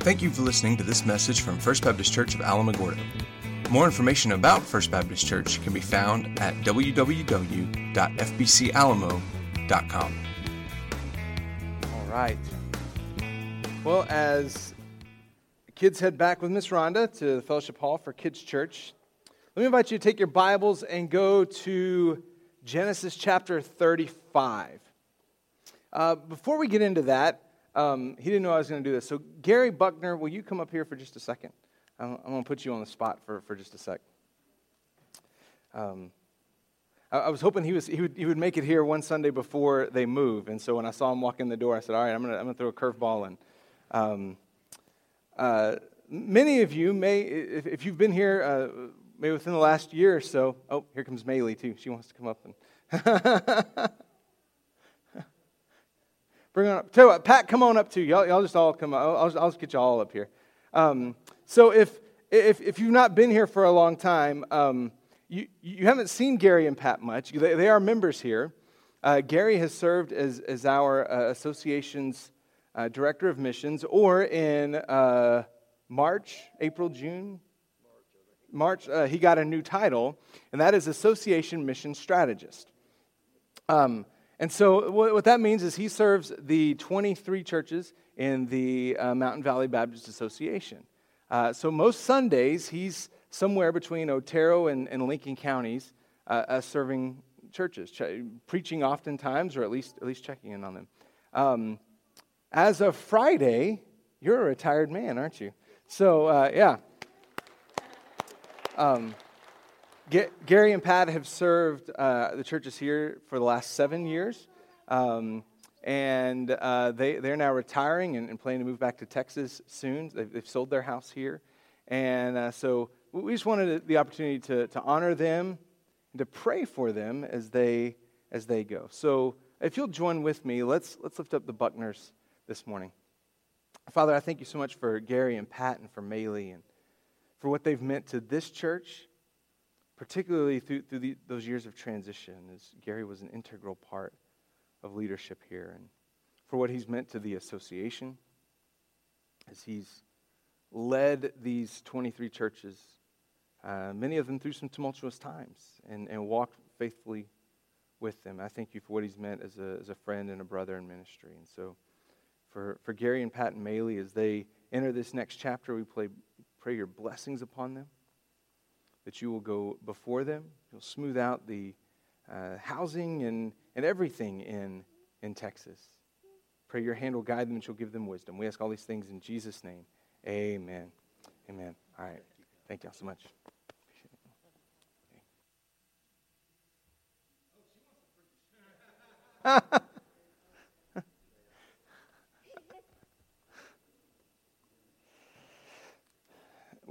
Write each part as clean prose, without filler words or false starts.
Thank you for listening to this message from First Baptist Church of Alamogordo. More information about First Baptist Church can be found at www.fbcalamo.com. All right. Well, as kids head back with Miss Rhonda to the Fellowship Hall for Kids Church, let me invite you to take your Bibles and go to Genesis chapter 35. Before we get into that, he didn't know I was going to do this. So Gary Buckner, will you come up here for just a second? I'm going to put you on the spot for just a sec. I was hoping he would make it here one Sunday before they move. And so when I saw him walk in the door, I said, all right, I'm going to throw a curveball in. Many of you may, if you've been here maybe within the last year or so. Oh, here comes Maylee too. She wants to come up and bring on up. Tell you what, Pat, come on up too. Y'all just all come up. I'll just get you all up here. So if you've not been here for a long time, you haven't seen Gary and Pat much. They are members here. Gary has served as our association's director of missions, or in March, he got a new title, and that is association mission strategist. And so what that means is he serves the 23 churches in the Mountain Valley Baptist Association. So most Sundays, he's somewhere between Otero and Lincoln counties serving churches, preaching oftentimes, or at least checking in on them. As of Friday, you're a retired man, aren't you? So, yeah. Gary and Pat have served the churches here for the last 7 years. And they're now retiring and planning to move back to Texas soon. They've sold their house here. And so we just wanted the opportunity to honor them and to pray for them as they go. So if you'll join with me, let's lift up the Buckners this morning. Father, I thank you so much for Gary and Pat and for Maylee and for what they've meant to this church, particularly through those years of transition, as Gary was an integral part of leadership here, and for what he's meant to the association as he's led these 23 churches, many of them through some tumultuous times, and walked faithfully with them. I thank you for what he's meant as a friend and a brother in ministry. And so for Gary and Pat and Maylee, as they enter this next chapter, we pray your blessings upon them, that you will go before them. You'll smooth out the housing and everything in Texas. Pray your hand will guide them, and you'll give them wisdom. We ask all these things in Jesus' name. Amen. Amen. All right. Thank y'all so much.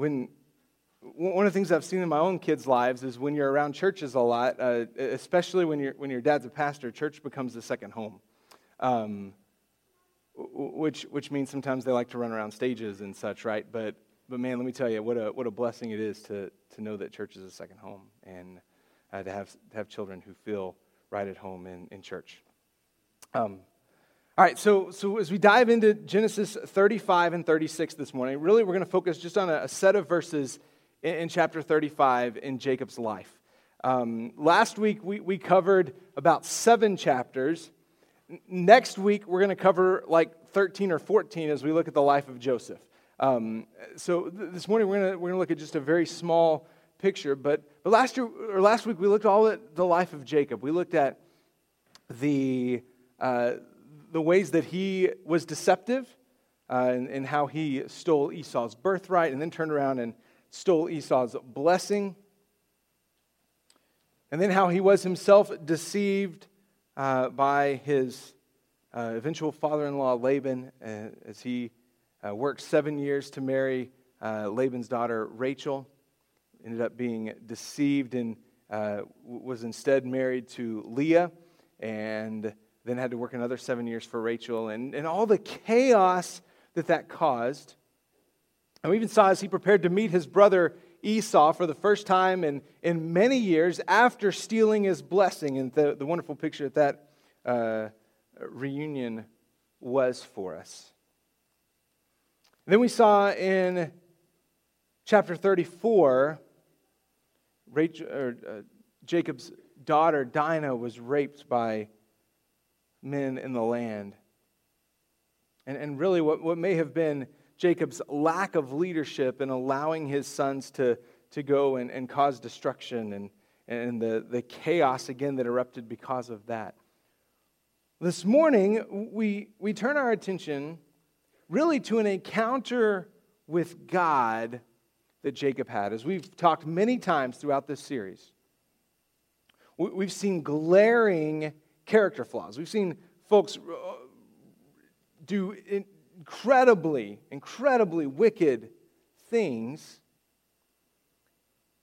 One of the things I've seen in my own kids' lives is when you're around churches a lot, especially when your dad's a pastor, church becomes the second home, which means sometimes they like to run around stages and such, right? But man, let me tell you what a blessing it is to know that church is a second home, and to have children who feel right at home in church. All right, so as we dive into Genesis 35 and 36 this morning, really we're going to focus just on a set of verses in chapter 35 in Jacob's life. Last week, we covered about 7 chapters. Next week, we're going to cover like 13 or 14 as we look at the life of Joseph. So this morning, we're going to look at just a very small picture. But last week, we looked all at the life of Jacob. We looked at the ways that he was deceptive and how he stole Esau's birthright and then turned around and stole Esau's blessing, and then how he was himself deceived by his eventual father-in-law Laban as he worked 7 years to marry Laban's daughter Rachel, ended up being deceived and was instead married to Leah, and then had to work another 7 years for Rachel, and all the chaos that caused. And we even saw as he prepared to meet his brother Esau for the first time in many years after stealing his blessing, and the wonderful picture that reunion was for us. Then we saw in chapter 34, Jacob's daughter Dinah was raped by men in the land. And really what may have been Jacob's lack of leadership in allowing his sons to go and cause destruction and the chaos again that erupted because of that. This morning, we turn our attention really to an encounter with God that Jacob had. As we've talked many times throughout this series, we've seen glaring character flaws. We've seen folks do incredibly wicked things,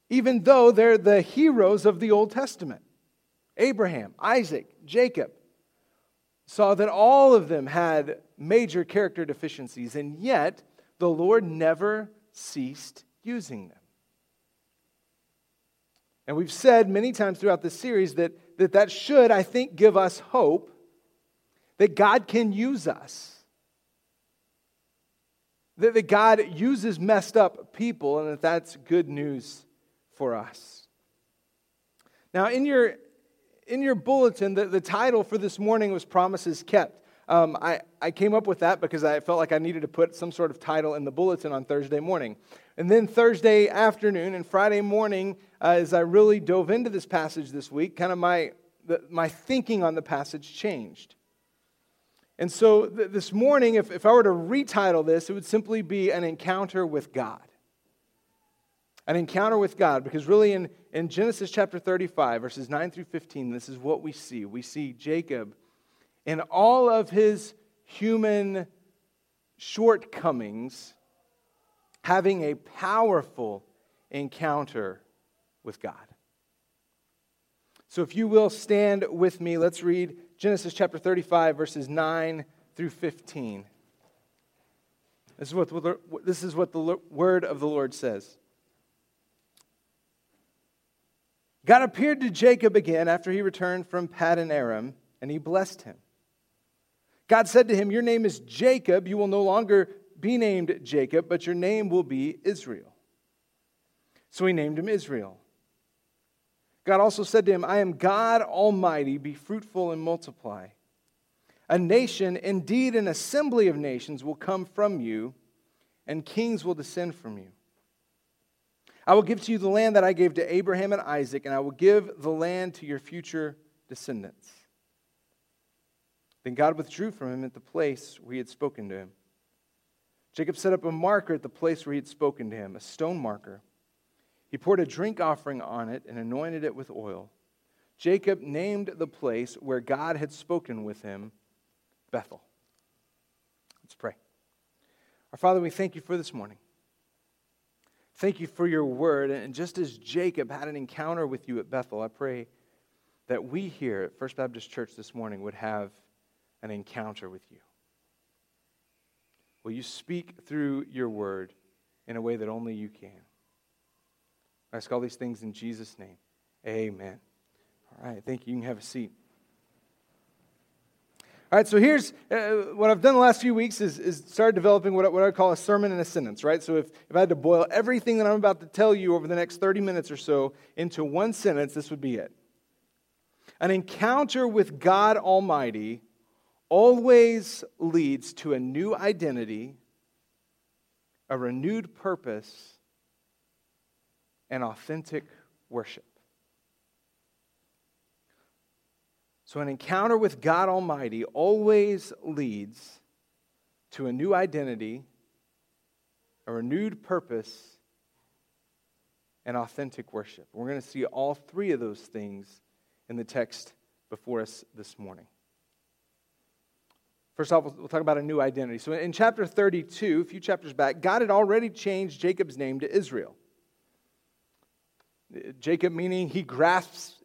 even though they're the heroes of the Old Testament. Abraham, Isaac, Jacob. Saw that all of them had major character deficiencies, and yet the Lord never ceased using them. And we've said many times throughout this series that should, I think, give us hope that God can use us, that God uses messed up people, and that's good news for us. Now, in your bulletin, the title for this morning was Promises Kept. I came up with that because I felt like I needed to put some sort of title in the bulletin on Thursday morning. And then Thursday afternoon and Friday morning, as I really dove into this passage this week, kind of my thinking on the passage changed. And so this morning, if I were to retitle this, it would simply be An Encounter with God. An encounter with God, because really in Genesis chapter 35, verses 9 through 15, this is what we see. We see Jacob in all of his human shortcomings having a powerful encounter with God. So if you will stand with me, let's read Genesis chapter 35, verses 9 through 15. This is what the word of the Lord says. God appeared to Jacob again after he returned from Paddan Aram, and he blessed him. God said to him, "Your name is Jacob. You will no longer be named Jacob, but your name will be Israel." So he named him Israel. God also said to him, "I am God Almighty. Be fruitful and multiply. A nation, indeed an assembly of nations, will come from you, and kings will descend from you. I will give to you the land that I gave to Abraham and Isaac, and I will give the land to your future descendants." Then God withdrew from him at the place where he had spoken to him. Jacob set up a marker at the place where he had spoken to him, a stone marker. He poured a drink offering on it and anointed it with oil. Jacob named the place where God had spoken with him, Bethel. Let's pray. Our Father, we thank you for this morning. Thank you for your word, and just as Jacob had an encounter with you at Bethel, I pray that we here at First Baptist Church this morning would have an encounter with you. Will you speak through your word in a way that only you can? I ask all these things in Jesus' name. Amen. All right, thank you. You can have a seat. All right, so here's what I've done the last few weeks is started developing what I call a sermon in a sentence, right? So if I had to boil everything that I'm about to tell you over the next 30 minutes or so into one sentence, this would be it. An encounter with God Almighty always leads to a new identity, a renewed purpose, and authentic worship. So an encounter with God Almighty always leads to a new identity, a renewed purpose, and authentic worship. We're going to see all three of those things in the text before us this morning. First off, we'll talk about a new identity. So in chapter 32, a few chapters back, God had already changed Jacob's name to Israel. Jacob meaning he grasps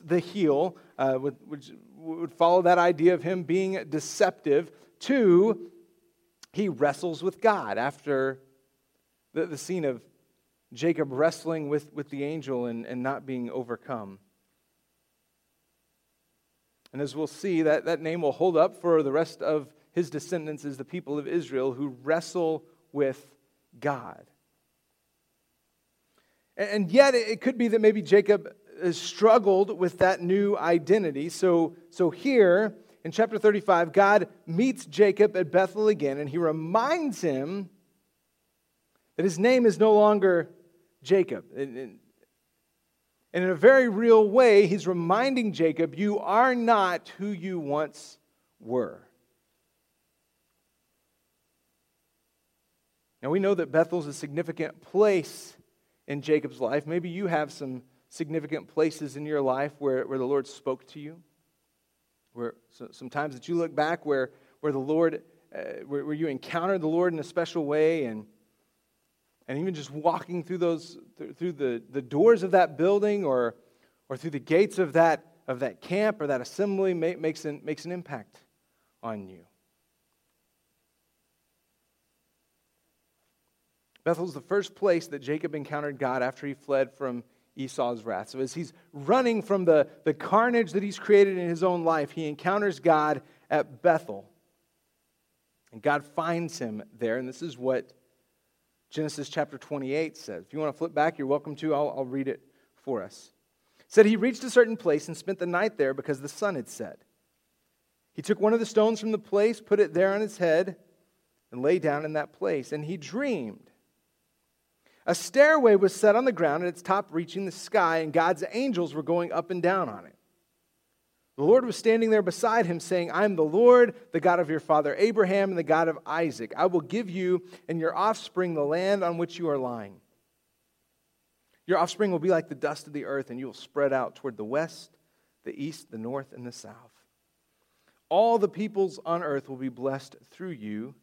the heel, which would follow that idea of him being deceptive. Two, he wrestles with God after the scene of Jacob wrestling with the angel and not being overcome. And as we'll see, that name will hold up for the rest of his descendants is the people of Israel who wrestle with God. And yet, it could be that maybe Jacob struggled with that new identity. So here, in chapter 35, God meets Jacob at Bethel again, and he reminds him that his name is no longer Jacob. And in a very real way, he's reminding Jacob, you are not who you once were. Now, we know that Bethel's a significant place in Jacob's life. Maybe you have some significant places in your life where the Lord spoke to you, where some times that you look back where the Lord, where you encountered the Lord in a special way, and even just walking through those through the doors of that building or through the gates of that camp or that assembly makes an impact on you. Bethel's the first place that Jacob encountered God after he fled from Esau's wrath. So as he's running from the carnage that he's created in his own life, he encounters God at Bethel. And God finds him there. And this is what Genesis chapter 28 says. If you want to flip back, you're welcome to. I'll read it for us. It said, he reached a certain place and spent the night there because the sun had set. He took one of the stones from the place, put it there on his head, and lay down in that place. And he dreamed. A stairway was set on the ground, and its top reaching the sky, and God's angels were going up and down on it. The Lord was standing there beside him, saying, I am the Lord, the God of your father Abraham and the God of Isaac. I will give you and your offspring the land on which you are lying. Your offspring will be like the dust of the earth, and you will spread out toward the west, the east, the north, and the south. All the peoples on earth will be blessed through you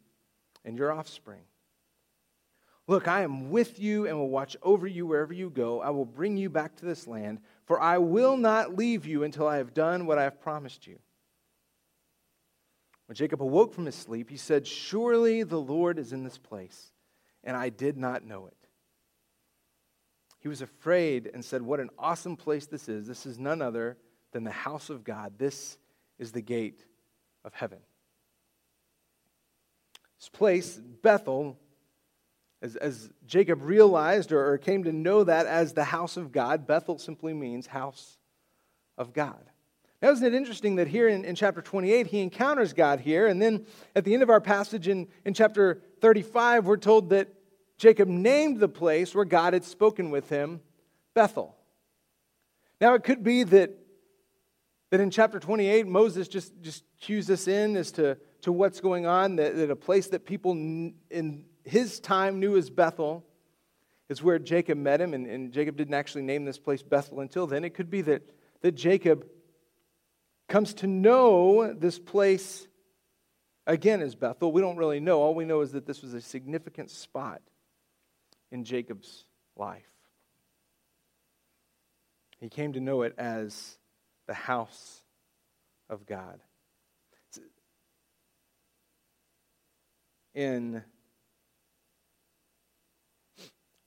and your offspring. Look, I am with you and will watch over you wherever you go. I will bring you back to this land, for I will not leave you until I have done what I have promised you. When Jacob awoke from his sleep, he said, surely the Lord is in this place, and I did not know it. He was afraid and said, what an awesome place this is. This is none other than the house of God. This is the gate of heaven. This place, Bethel, as Jacob realized or came to know that as the house of God, Bethel simply means house of God. Now, isn't it interesting that here in chapter 28, he encounters God here, and then at the end of our passage in chapter 35, we're told that Jacob named the place where God had spoken with him, Bethel. Now, it could be that in chapter 28, Moses just cues us in as to what's going on, that a place that people in his time knew as Bethel is where Jacob met him, and Jacob didn't actually name this place Bethel until then. It could be that Jacob comes to know this place again as Bethel. We don't really know. All we know is that this was a significant spot in Jacob's life. He came to know it as the house of God.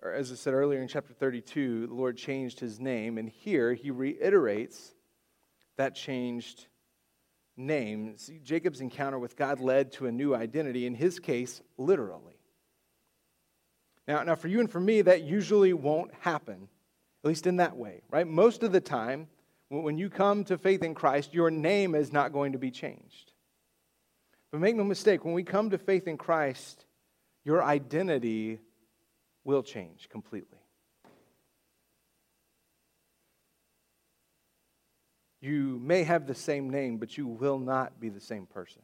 Or as I said earlier in chapter 32, the Lord changed his name, and here he reiterates that changed name. See, Jacob's encounter with God led to a new identity, in his case, literally. Now, for you and for me, that usually won't happen, at least in that way, right? Most of the time, when you come to faith in Christ, your name is not going to be changed. But make no mistake, when we come to faith in Christ, your identity will change completely. You may have the same name, but you will not be the same person.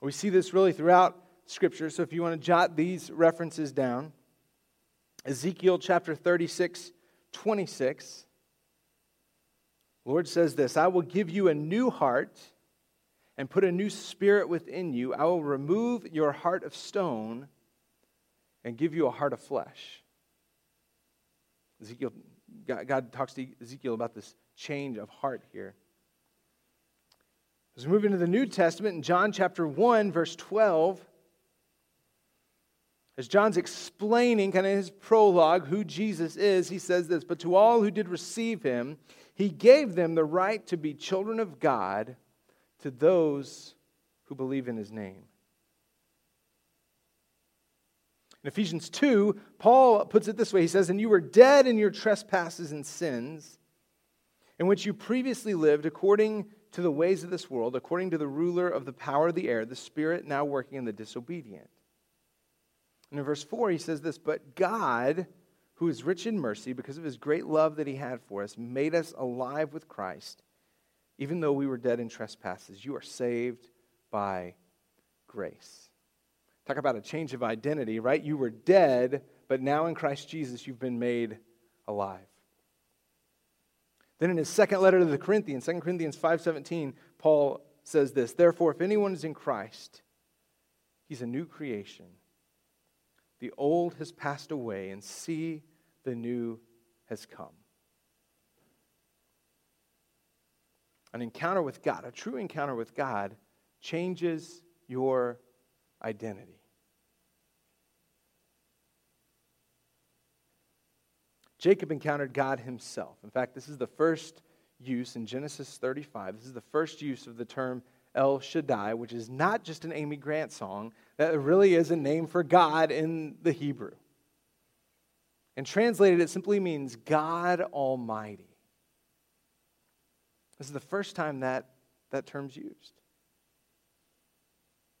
We see this really throughout Scripture, so if you want to jot these references down, Ezekiel chapter 36:26, the Lord says this, I will give you a new heart and put a new spirit within you. I will remove your heart of stone and give you a heart of flesh. Ezekiel, God talks to Ezekiel about this change of heart here. As we move into the New Testament, in John chapter 1, verse 12, as John's explaining kind of his prologue who Jesus is, he says this, but to all who did receive him, he gave them the right to be children of God, to those who believe in his name. In Ephesians 2, Paul puts it this way. He says, "And you were dead in your trespasses and sins, in which you previously lived according to the ways of this world, according to the ruler of the power of the air, the spirit now working in the disobedient." And in verse 4, he says this, "But God, who is rich in mercy, because of his great love that he had for us, made us alive with Christ, even though we were dead in trespasses. You are saved by grace." Talk about a change of identity, right? You were dead, but now in Christ Jesus you've been made alive. Then in his second letter to the Corinthians, 2 Corinthians 5:17, Paul says this, "Therefore, if anyone is in Christ, he's a new creation. The old has passed away, and see, the new has come." An encounter with God, a true encounter with God, changes your identity. Jacob encountered God himself. In fact, this is the first use in Genesis 35. This is the first use of the term El Shaddai, which is not just an Amy Grant song. That really is a name for God in the Hebrew. And translated, it simply means God Almighty. This is the first time that term's used.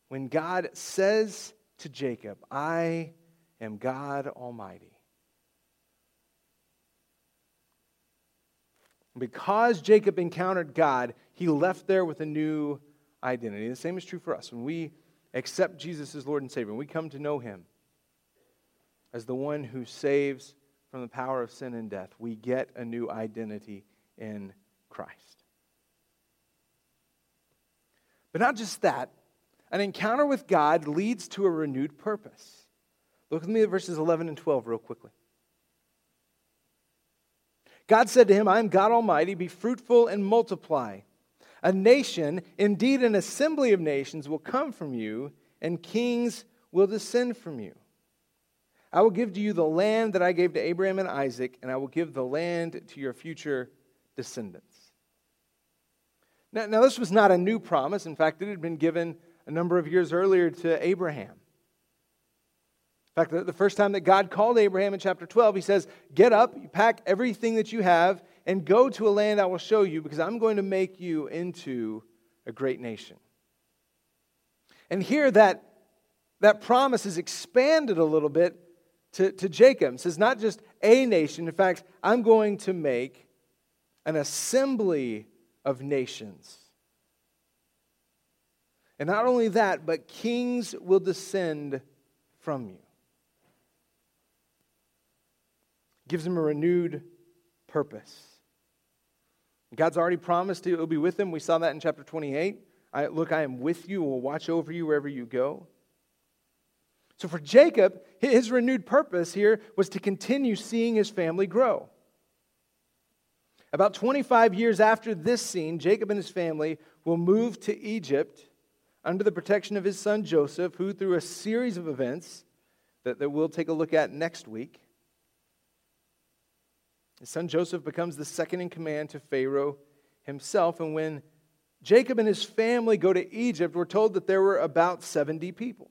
When God says to Jacob, "I am God Almighty." Because Jacob encountered God, he left there with a new identity. The same is true for us. When we accept Jesus as Lord and Savior, when we come to know him as the one who saves from the power of sin and death, we get a new identity in Christ. But not just that. An encounter with God leads to a renewed purpose. Look with me at verses 11 and 12 real quickly. God said to him, "I am God Almighty, be fruitful and multiply. A nation, indeed an assembly of nations, will come from you, and kings will descend from you. I will give to you the land that I gave to Abraham and Isaac, and I will give the land to your future descendants." Now this was not a new promise. In fact, it had been given a number of years earlier to Abraham. In fact, the first time that God called Abraham in chapter 12, he says, "Get up, pack everything that you have, and go to a land I will show you, because I'm going to make you into a great nation." And here that promise is expanded a little bit to Jacob. It says, not just a nation. In fact, I'm going to make an assembly of nations. And not only that, but kings will descend from you. Gives him a renewed purpose. God's already promised he'll be with him. We saw that in chapter 28. I am with you. Will watch over you wherever you go. So for Jacob, his renewed purpose here was to continue seeing his family grow. About 25 years after this scene, Jacob and his family will move to Egypt under the protection of his son Joseph, who through a series of events that we'll take a look at next week, his son Joseph becomes the second in command to Pharaoh himself. And when Jacob and his family go to Egypt, we're told that there were about 70 people.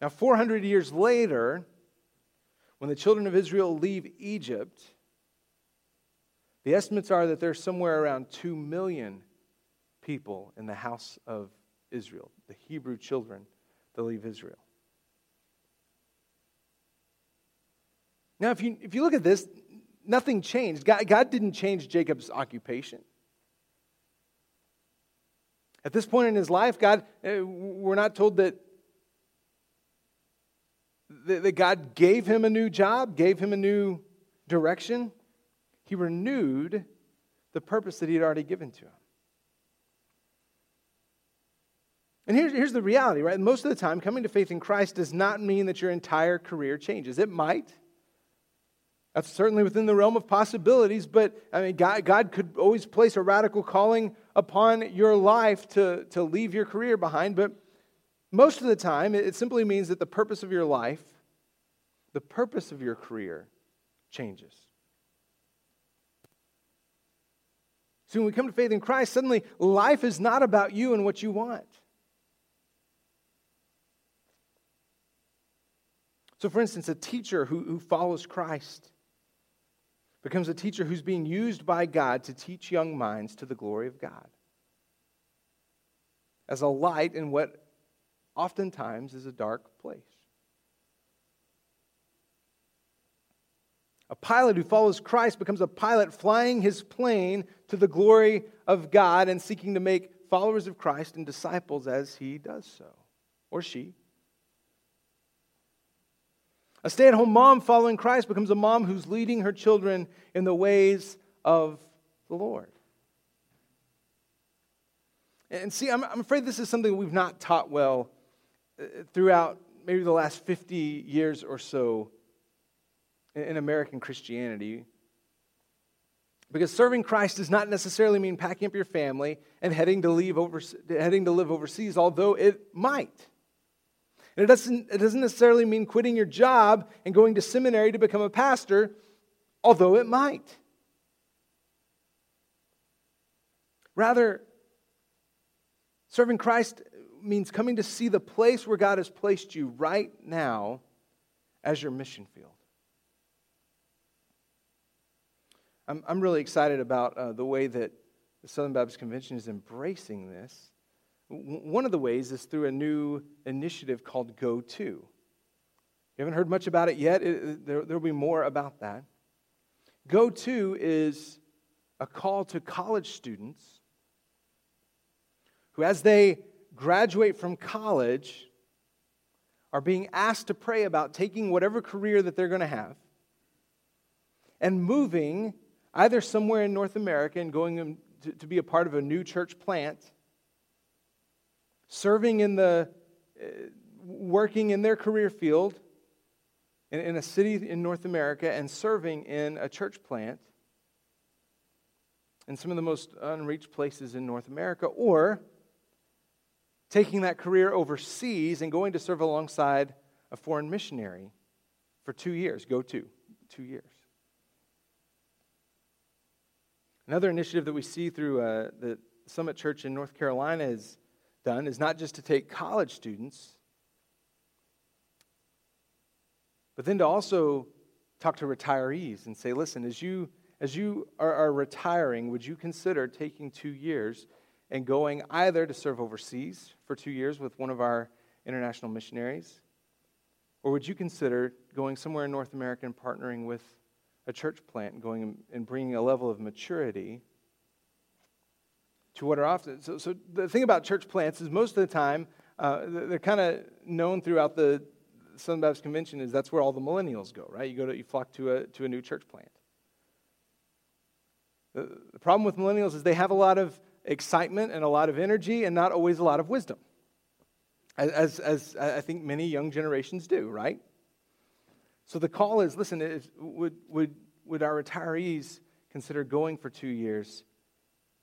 Now, 400 years later, when the children of Israel leave Egypt, the estimates are that there's somewhere around 2 million people in the house of Israel, the Hebrew children that leave Israel. Now, if you look at this, nothing changed. God didn't change Jacob's occupation. At this point in his life, we're not told that God gave him a new job, gave him a new direction. He renewed the purpose that he had already given to him. And here's the reality, right? Most of the time, coming to faith in Christ does not mean that your entire career changes. It might. That's certainly within the realm of possibilities, but I mean, God could always place a radical calling upon your life to leave your career behind, but most of the time, it simply means that the purpose of your life, the purpose of your career changes. See, when we come to faith in Christ, suddenly life is not about you and what you want. So, for instance, a teacher who follows Christ becomes a teacher who's being used by God to teach young minds to the glory of God, as a light in what oftentimes is a dark place. A pilot who follows Christ becomes a pilot flying his plane to the glory of God and seeking to make followers of Christ and disciples as he does so, or she. A stay-at-home mom following Christ becomes a mom who's leading her children in the ways of the Lord. And see, I'm afraid this is something we've not taught well throughout maybe the last 50 years or so in American Christianity, because serving Christ does not necessarily mean packing up your family and heading to live overseas, although it might. And it doesn't necessarily mean quitting your job and going to seminary to become a pastor, although it might. Rather, serving Christ means coming to see the place where God has placed you right now as your mission field. I'm really excited about the way that the Southern Baptist Convention is embracing this. One of the ways is through a new initiative called Go To. You haven't heard much about it yet. There will be more about that. Go To is a call to college students who, as they graduate from college, are being asked to pray about taking whatever career that they're going to have and moving either somewhere in North America and going to be a part of a new church plant, serving in working in their career field in a city in North America and serving in a church plant in some of the most unreached places in North America, or taking that career overseas and going to serve alongside a foreign missionary for 2 years. Go To, 2 years. Another initiative that we see through the Summit Church in North Carolina is done is not just to take college students, but then to also talk to retirees and say, listen, as you are retiring, would you consider taking 2 years and going either to serve overseas for 2 years with one of our international missionaries, or would you consider going somewhere in North America and partnering with a church plant and going and bringing a level of maturity to what are often. So the thing about church plants is most of the time, they're kind of known throughout the Southern Baptist Convention is that's where all the millennials go, right? You flock to a new church plant. The problem with millennials is they have a lot of excitement and a lot of energy and not always a lot of wisdom, as I think many young generations do, right? So the call is, listen, would our retirees consider going for 2 years,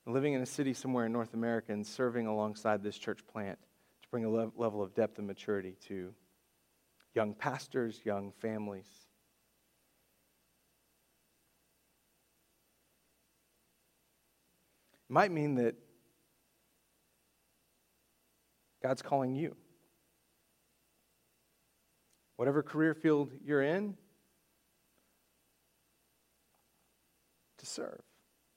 living in a city somewhere in North America and serving alongside this church plant to bring a level of depth and maturity to young pastors, young families. It might mean that God's calling you. Whatever career field you're in, to serve.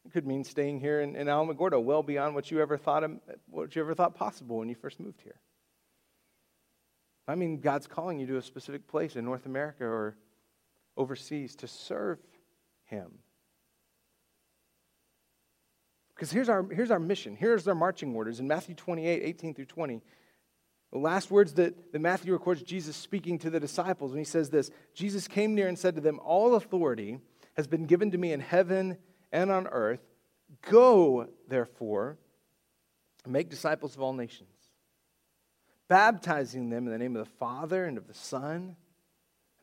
It could mean staying here in Alamogordo, well beyond what you ever thought possible when you first moved here. I mean, God's calling you to a specific place in North America or overseas to serve Him. Because here's our mission. Here's our marching orders in Matthew 28, 18 through 20. The last words that Matthew records Jesus speaking to the disciples, and he says this: Jesus came near and said to them, "All authority has been given to me in heaven and on earth. Go, therefore, and make disciples of all nations, baptizing them in the name of the Father and of the Son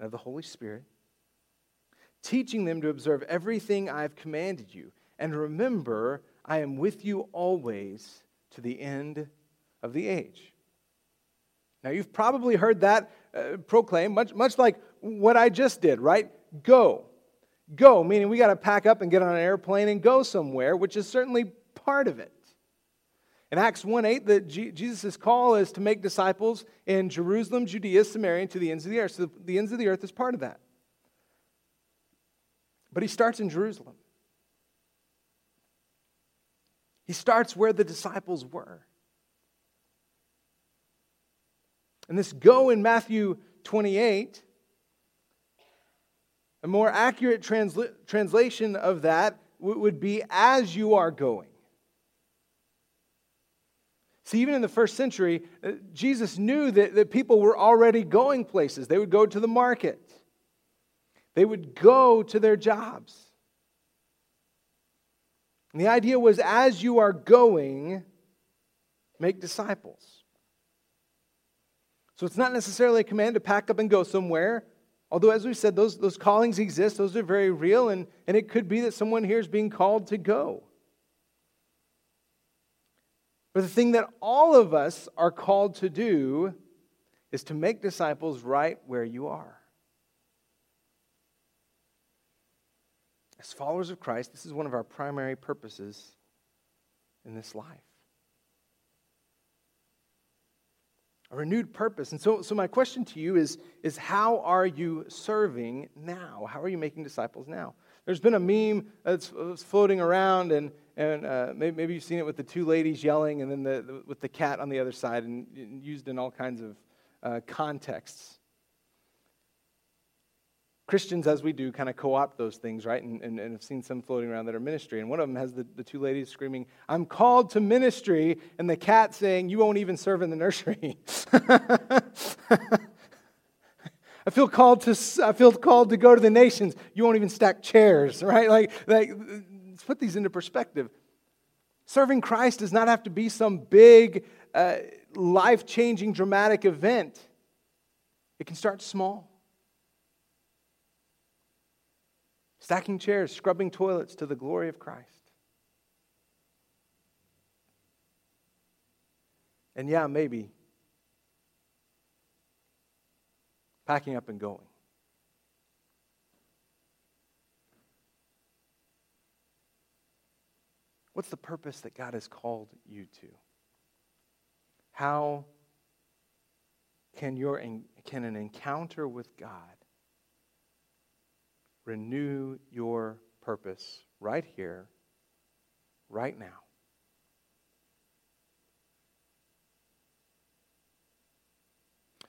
and of the Holy Spirit, teaching them to observe everything I have commanded you. And remember, I am with you always to the end of the age." Now, you've probably heard that proclaimed, much like what I just did, right? Go. Go, meaning we got to pack up and get on an airplane and go somewhere, which is certainly part of it. In Acts 1:8, Jesus' call is to make disciples in Jerusalem, Judea, Samaria, and to the ends of the earth. So the ends of the earth is part of that. But he starts in Jerusalem. He starts where the disciples were. And this go in Matthew 28, a more accurate translation of that would be as you are going. See, even in the first century, Jesus knew that people were already going places. They would go to the market. They would go to their jobs. And the idea was, as you are going, make disciples. So it's not necessarily a command to pack up and go somewhere. Although, as we said, those callings exist. Those are very real. And it could be that someone here is being called to go. But the thing that all of us are called to do is to make disciples right where you are. As followers of Christ, this is one of our primary purposes in this life. A renewed purpose. And so my question to you is how are you serving now? How are you making disciples now? There's been a meme that's floating around, and maybe you've seen it with the two ladies yelling and then with the cat on the other side, and used in all kinds of contexts. Christians, as we do, kind of co-opt those things, right? And I've seen some floating around that are ministry. And one of them has the two ladies screaming, "I'm called to ministry," and the cat saying, "You won't even serve in the nursery." I feel called to go to the nations. You won't even stack chairs, right? Like let's put these into perspective. Serving Christ does not have to be some big, life-changing, dramatic event. It can start small. Stacking chairs, scrubbing toilets to the glory of Christ. And yeah, maybe packing up and going. What's the purpose that God has called you to? How can an encounter with God renew your purpose right here, right now?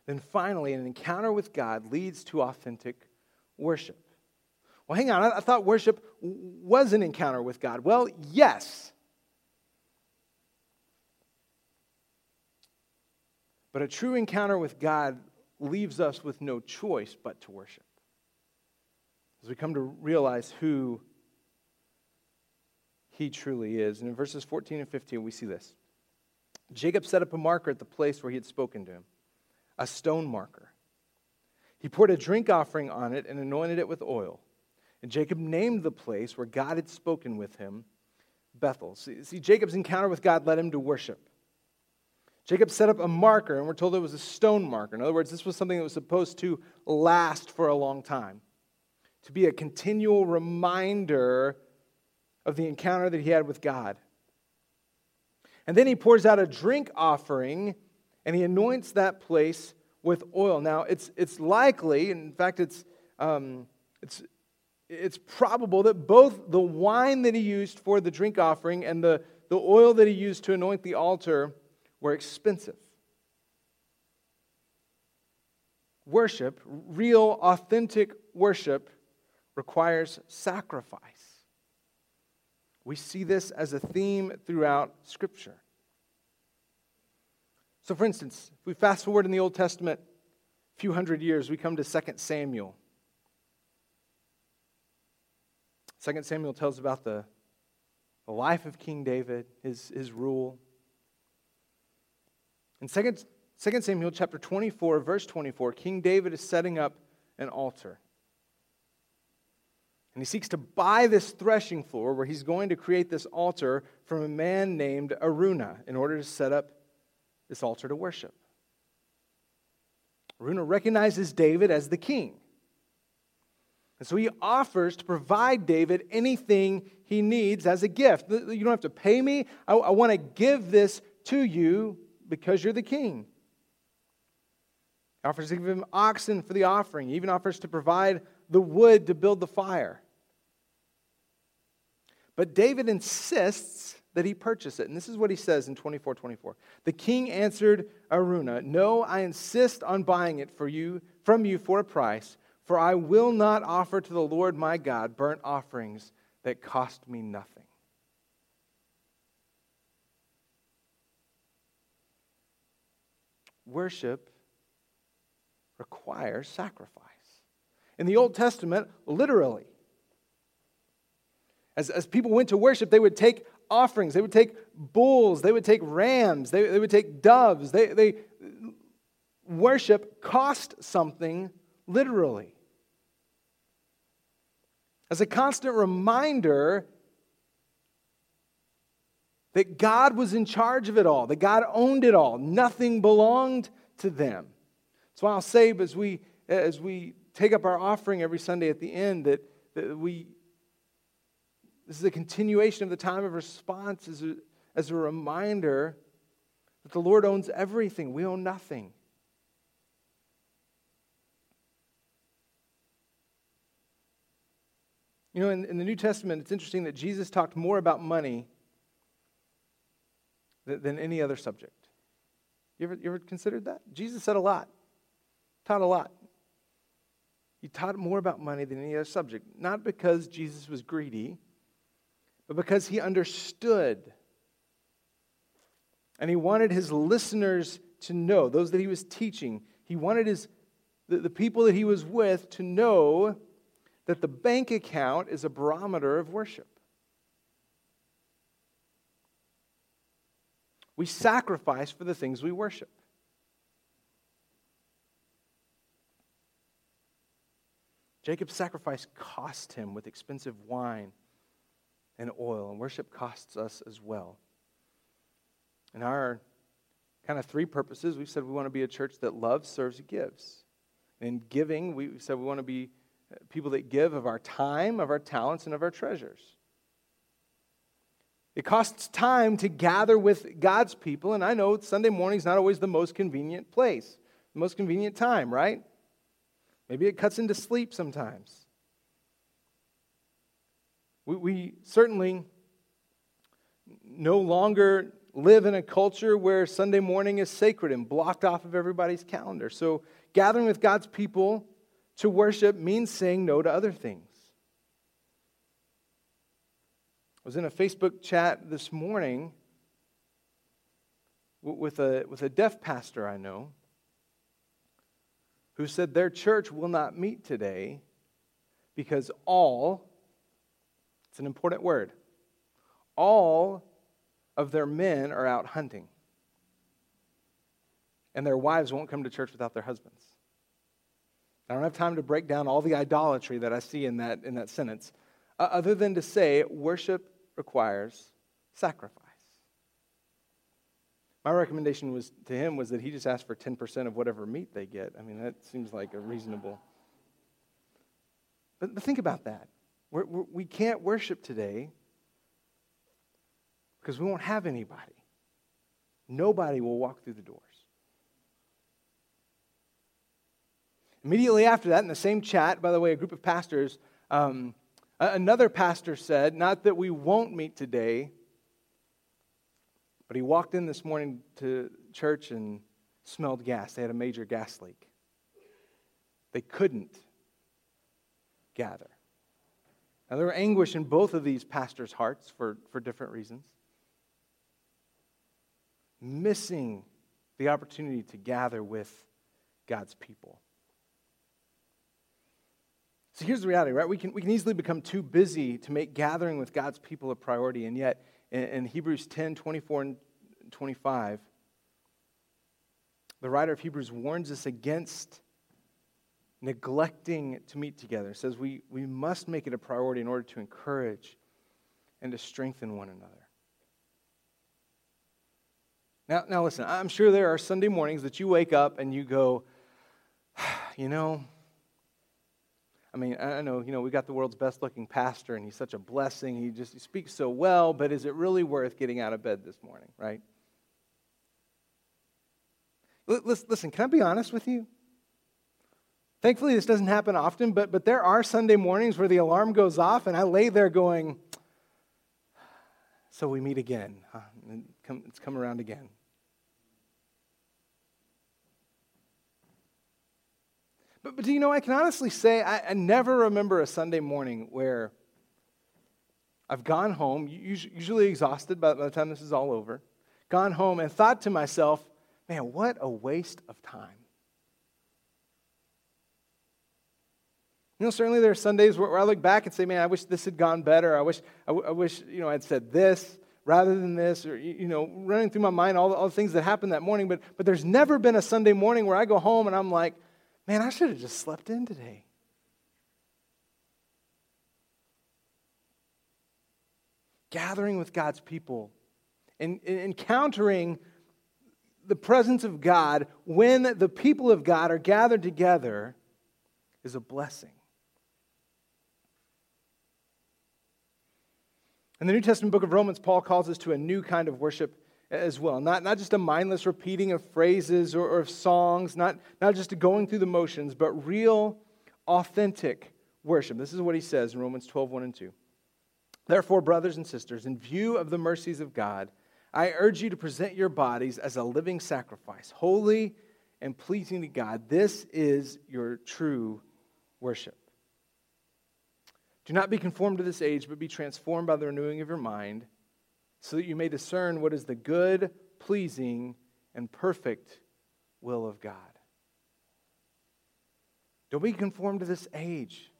Then finally, an encounter with God leads to authentic worship. Well, hang on, I thought worship was an encounter with God. Well, yes. But a true encounter with God leaves us with no choice but to worship. As we come to realize who he truly is. And in verses 14 and 15, we see this. Jacob set up a marker at the place where he had spoken to him, a stone marker. He poured a drink offering on it and anointed it with oil. And Jacob named the place where God had spoken with him, Bethel. See, Jacob's encounter with God led him to worship. Jacob set up a marker, and we're told it was a stone marker. In other words, this was something that was supposed to last for a long time, to be a continual reminder of the encounter that he had with God. And then he pours out a drink offering, and he anoints that place with oil. Now, it's likely, in fact, it's probable that both the wine that he used for the drink offering and the oil that he used to anoint the altar were expensive. Worship, real, authentic worship, requires sacrifice. We see this as a theme throughout Scripture. So, for instance, if we fast forward in the Old Testament a few hundred years, we come to 2 Samuel. 2 Samuel tells about the life of King David, his rule. In 2 Samuel chapter 24, verse 24, King David is setting up an altar. And he seeks to buy this threshing floor where he's going to create this altar from a man named Aruna in order to set up this altar to worship. Aruna recognizes David as the king. And so he offers to provide David anything he needs as a gift. You don't have to pay me. I want to give this to you because you're the king. He offers to give him oxen for the offering. He even offers to provide the wood to build the fire. But David insists that he purchase it. And this is what he says in 24:24. The king answered Aruna, "No, I insist on buying it for you from you for a price, for I will not offer to the Lord my God burnt offerings that cost me nothing." Worship requires sacrifice. In the Old Testament, literally, as people went to worship, they would take offerings. They would take bulls. They would take rams. They would take doves. They worship cost something literally. As a constant reminder that God was in charge of it all, that God owned it all. Nothing belonged to them. That's why I'll say, as we take up our offering every Sunday at the end, that we. This is a continuation of the time of response as a reminder that the Lord owns everything. We own nothing. You know, in the New Testament, it's interesting that Jesus talked more about money than any other subject. You ever considered that? Jesus said a lot, taught a lot. He taught more about money than any other subject, not because Jesus was greedy, but because he understood and he wanted his listeners to know, those that he was teaching, he wanted the people that he was with to know that the bank account is a barometer of worship. We sacrifice for the things we worship. Jacob's sacrifice cost him with expensive wine and oil, and worship costs us as well. And our kind of three purposes, we've said we want to be a church that loves, serves, and gives. And in giving, we said we want to be people that give of our time, of our talents, and of our treasures. It costs time to gather with God's people, and I know Sunday morning is not always the most convenient place, the most convenient time, right? Maybe it cuts into sleep sometimes. We certainly no longer live in a culture where Sunday morning is sacred and blocked off of everybody's calendar. So gathering with God's people to worship means saying no to other things. I was in a Facebook chat this morning with a deaf pastor I know who said their church will not meet today because it's an important word. All of their men are out hunting. And their wives won't come to church without their husbands. I don't have time to break down all the idolatry that I see in that sentence, other than to say worship requires sacrifice. My recommendation was to him was that he just ask for 10% of whatever meat they get. I mean, that seems like a reasonable... But think about that. We can't worship today because we won't have anybody. Nobody will walk through the doors. Immediately after that, in the same chat, by the way, a group of pastors, another pastor said, not that we won't meet today, but he walked in this morning to church and smelled gas. They had a major gas leak. They couldn't gather. Now, there were anguish in both of these pastors' hearts for different reasons. Missing the opportunity to gather with God's people. So here's the reality, right? We can easily become too busy to make gathering with God's people a priority, and yet in Hebrews 10:24 and 25, the writer of Hebrews warns us against neglecting to meet together. It says we must make it a priority in order to encourage and to strengthen one another. Now listen, I'm sure there are Sunday mornings that you wake up and you go, I mean, I know, you know, we got the world's best looking pastor and he's such a blessing. He speaks so well, but is it really worth getting out of bed this morning, right? Listen, can I be honest with you? Thankfully, this doesn't happen often, but there are Sunday mornings where the alarm goes off and I lay there going, so we meet again. Huh? And it's come around again. But do you know, I can honestly say I never remember a Sunday morning where I've gone home, usually exhausted by the time this is all over, gone home and thought to myself, man, what a waste of time. You know, certainly there are Sundays where I look back and say, man, I wish this had gone better. I wish, you know, I'd said this rather than this, or, you know, running through my mind all the things that happened that morning. But there's never been a Sunday morning where I go home and I'm like, man, I should have just slept in today. Gathering with God's people and encountering the presence of God when the people of God are gathered together is a blessing. In the New Testament book of Romans, Paul calls us to a new kind of worship as well. Not just a mindless repeating of phrases or of songs, not just a going through the motions, but real, authentic worship. This is what he says in Romans 12:1-2. Therefore, brothers and sisters, in view of the mercies of God, I urge you to present your bodies as a living sacrifice, holy and pleasing to God. This is your true worship. Do not be conformed to this age, but be transformed by the renewing of your mind, so that you may discern what is the good, pleasing, and perfect will of God. Don't be conformed to this age.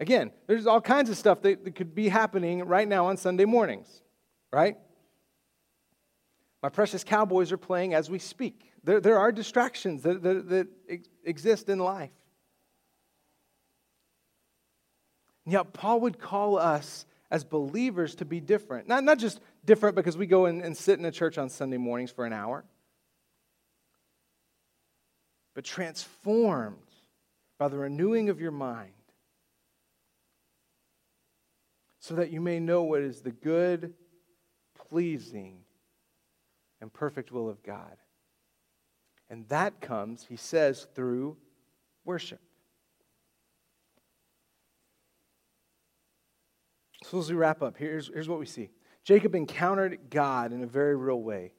Again, there's all kinds of stuff that could be happening right now on Sunday mornings, right? My Precious Cowboys are playing as we speak. There are distractions that exist in life. And yet Paul would call us as believers to be different. Not just different because we go and sit in a church on Sunday mornings for an hour, but transformed by the renewing of your mind so that you may know what is the good, pleasing, and perfect will of God. And that comes, he says, through worship. So as we wrap up, here's what we see. Jacob encountered God in a very real way,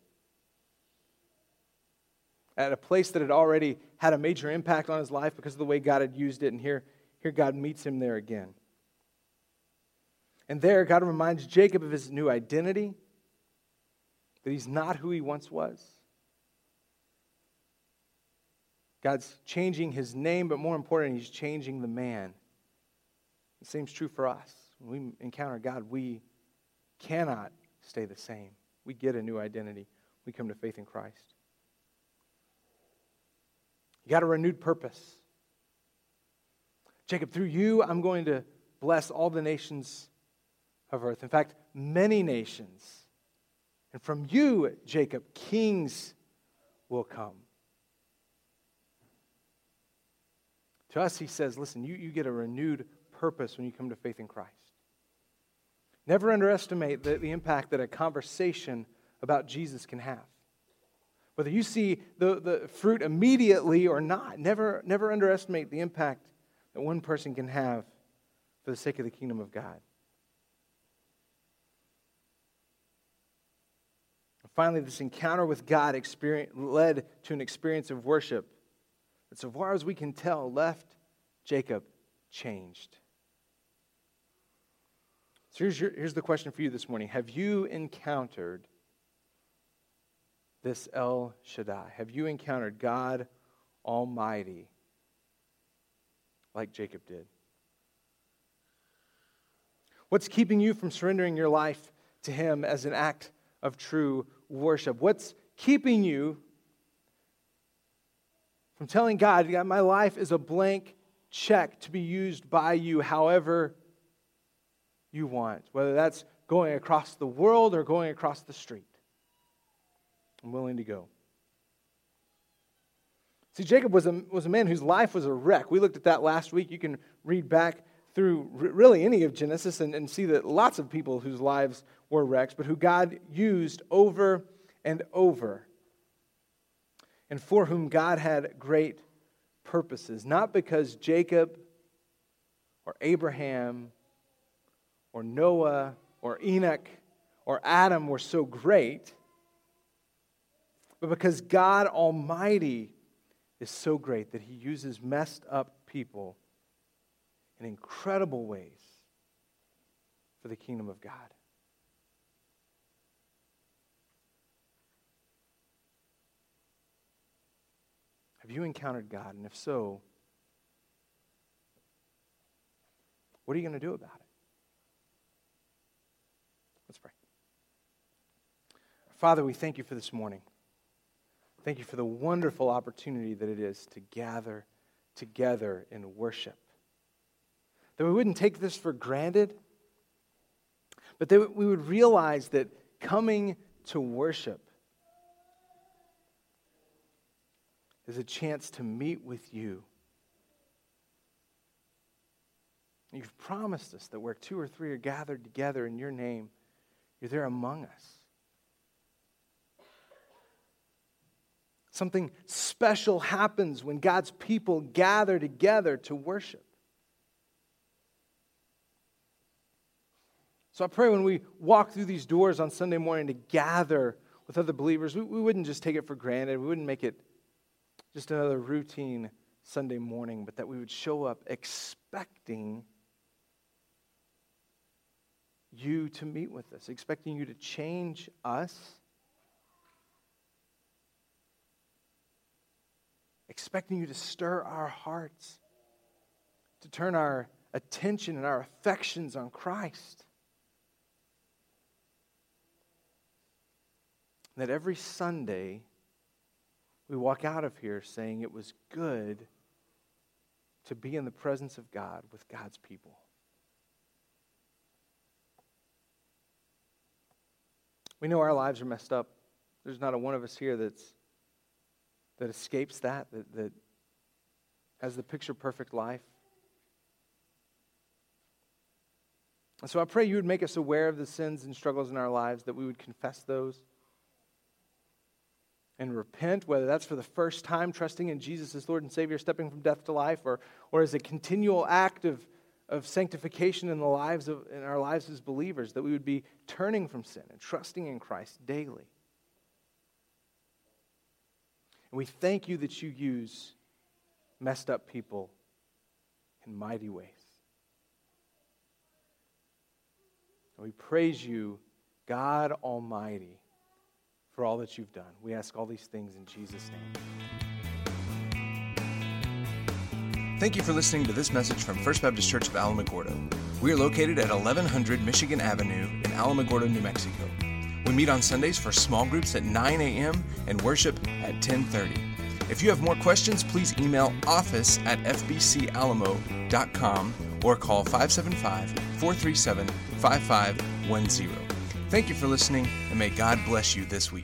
at a place that had already had a major impact on his life because of the way God had used it. And here God meets him there again. And there God reminds Jacob of his new identity, that he's not who he once was. God's changing his name, but more importantly, he's changing the man. It seems true for us. When we encounter God, we cannot stay the same. We get a new identity. We come to faith in Christ. You got a renewed purpose. Jacob, through you, I'm going to bless all the nations of earth. In fact, many nations. And from you, Jacob, kings will come. To us, he says, listen, you get a renewed purpose when you come to faith in Christ. Never underestimate the impact that a conversation about Jesus can have. Whether you see the fruit immediately or not, never underestimate the impact that one person can have for the sake of the kingdom of God. And finally, this encounter with God led to an experience of worship that, so far as we can tell, left Jacob changed. So here's the question for you this morning. Have you encountered this El Shaddai? Have you encountered God Almighty like Jacob did? What's keeping you from surrendering your life to Him as an act of true worship? What's keeping you from telling God, my life is a blank check to be used by you however you want, whether that's going across the world or going across the street? I'm willing to go. See, Jacob was a man whose life was a wreck. We looked at that last week. You can read back through really any of Genesis and see that lots of people whose lives were wrecks, but who God used over and over, and for whom God had great purposes, not because Jacob or Abraham or Noah or Enoch or Adam were so great, but because God Almighty is so great that He uses messed up people in incredible ways for the kingdom of God. Have you encountered God? And if so, what are you going to do about it? Let's pray. Father, we thank You for this morning. Thank You for the wonderful opportunity that it is to gather together in worship. That we wouldn't take this for granted, but that we would realize that coming to worship is a chance to meet with You. You've promised us that where two or three are gathered together in Your name, You're there among us. Something special happens when God's people gather together to worship. So I pray when we walk through these doors on Sunday morning to gather with other believers, we wouldn't just take it for granted. We wouldn't make it just another routine Sunday morning, but that we would show up expecting You to meet with us, expecting You to change us, expecting You to stir our hearts, to turn our attention and our affections on Christ. That every Sunday we walk out of here saying it was good to be in the presence of God with God's people. We know our lives are messed up. There's not a one of us here that escapes that has the picture-perfect life. And so I pray You would make us aware of the sins and struggles in our lives, that we would confess those and repent, whether that's for the first time, trusting in Jesus as Lord and Savior, stepping from death to life, or as a continual act of sanctification in our lives as believers, that we would be turning from sin and trusting in Christ daily. And we thank You that You use messed up people in mighty ways. And we praise You, God Almighty, for all that You've done. We ask all these things in Jesus' name. Thank you for listening to this message from First Baptist Church of Alamogordo. We are located at 1100 Michigan Avenue in Alamogordo, New Mexico. We meet on Sundays for small groups at 9 a.m. and worship at 10:30. If you have more questions, please email office@fbcalamo.com or call 575-437-5510. Thank you for listening, and may God bless you this week.